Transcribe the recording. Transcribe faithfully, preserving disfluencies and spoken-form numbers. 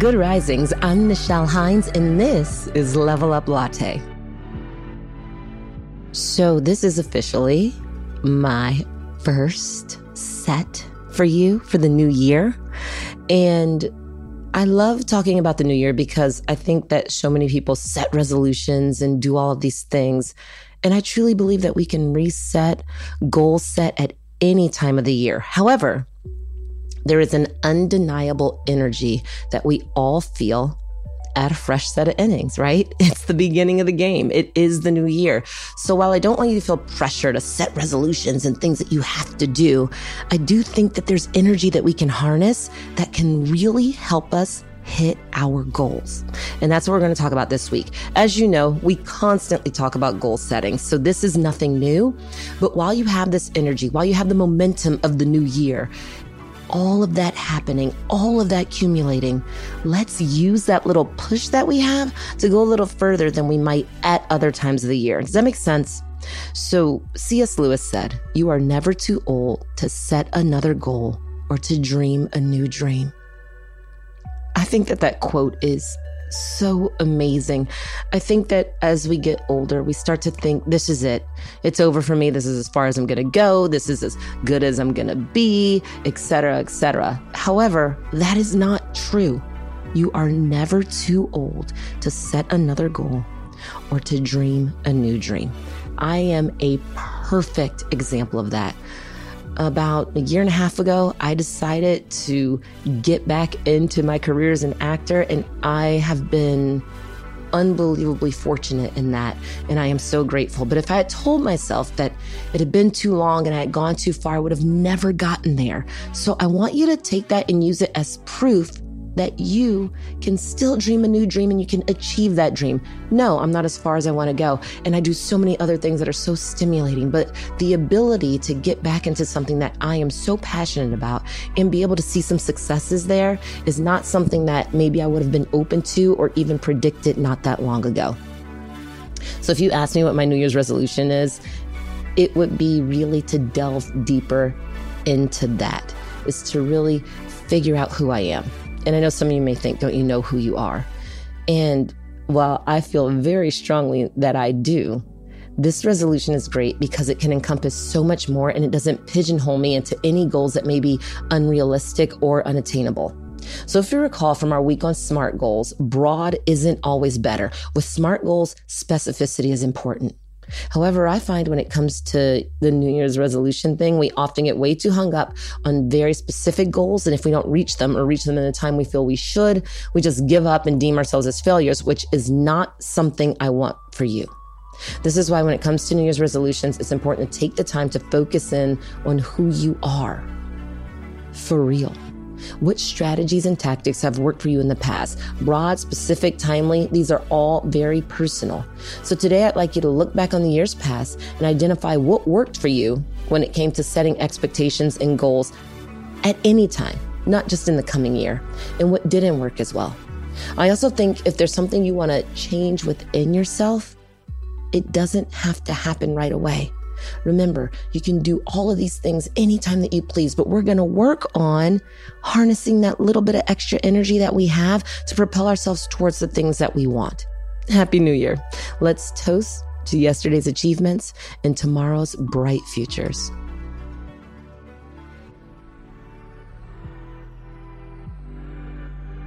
Good Risings, I'm Nichelle Hines, and this is Level Up Latte. So this is officially my first set for you for the new year. And I love talking about the new year because I think that so many people set resolutions and do all of these things. And I truly believe that we can reset, goal set at any time of the year. However, there is an undeniable energy that we all feel at a fresh set of innings, right? It's the beginning of the game. It is the new year. So while I don't want you to feel pressure to set resolutions and things that you have to do, I do think that there's energy that we can harness that can really help us hit our goals. And that's what we're going to talk about this week. As you know, we constantly talk about goal setting. So this is nothing new. But while you have this energy, while you have the momentum of the new year, all of that happening, all of that accumulating, let's use that little push that we have to go a little further than we might at other times of the year. Does that make sense? So C S Lewis said, you are never too old to set another goal or to dream a new dream. I think that that quote is so amazing. I think that as we get older, we start to think, this is it. It's over for me. This is as far as I'm going to go. This is as good as I'm going to be, et cetera, et cetera. However, that is not true. You are never too old to set another goal or to dream a new dream. I am a perfect example of that. About a year and a half ago, I decided to get back into my career as an actor, and I have been unbelievably fortunate in that, and I am so grateful. But if I had told myself that it had been too long and I had gone too far, I would have never gotten there. So I want you to take that and use it as proof that you can still dream a new dream and you can achieve that dream. No, I'm not as far as I want to go. And I do so many other things that are so stimulating, but the ability to get back into something that I am so passionate about and be able to see some successes there is not something that maybe I would have been open to or even predicted not that long ago. So if you ask me what my New Year's resolution is, it would be really to delve deeper into that, is to really figure out who I am. And I know some of you may think, don't you know who you are? And while I feel very strongly that I do, this resolution is great because it can encompass so much more and it doesn't pigeonhole me into any goals that may be unrealistic or unattainable. So if you recall from our week on SMART goals, broad isn't always better. With SMART goals, specificity is important. However, I find when it comes to the New Year's resolution thing, we often get way too hung up on very specific goals. And if we don't reach them or reach them in the time we feel we should, we just give up and deem ourselves as failures, which is not something I want for you. This is why when it comes to New Year's resolutions, it's important to take the time to focus in on who you are for real. What strategies and tactics have worked for you in the past? Broad, specific, timely, these are all very personal. So today I'd like you to look back on the years past and identify what worked for you when it came to setting expectations and goals at any time, not just in the coming year, and what didn't work as well. I also think if there's something you want to change within yourself, it doesn't have to happen right away. Remember, you can do all of these things anytime that you please, but we're going to work on harnessing that little bit of extra energy that we have to propel ourselves towards the things that we want. Happy New Year. Let's toast to yesterday's achievements and tomorrow's bright futures.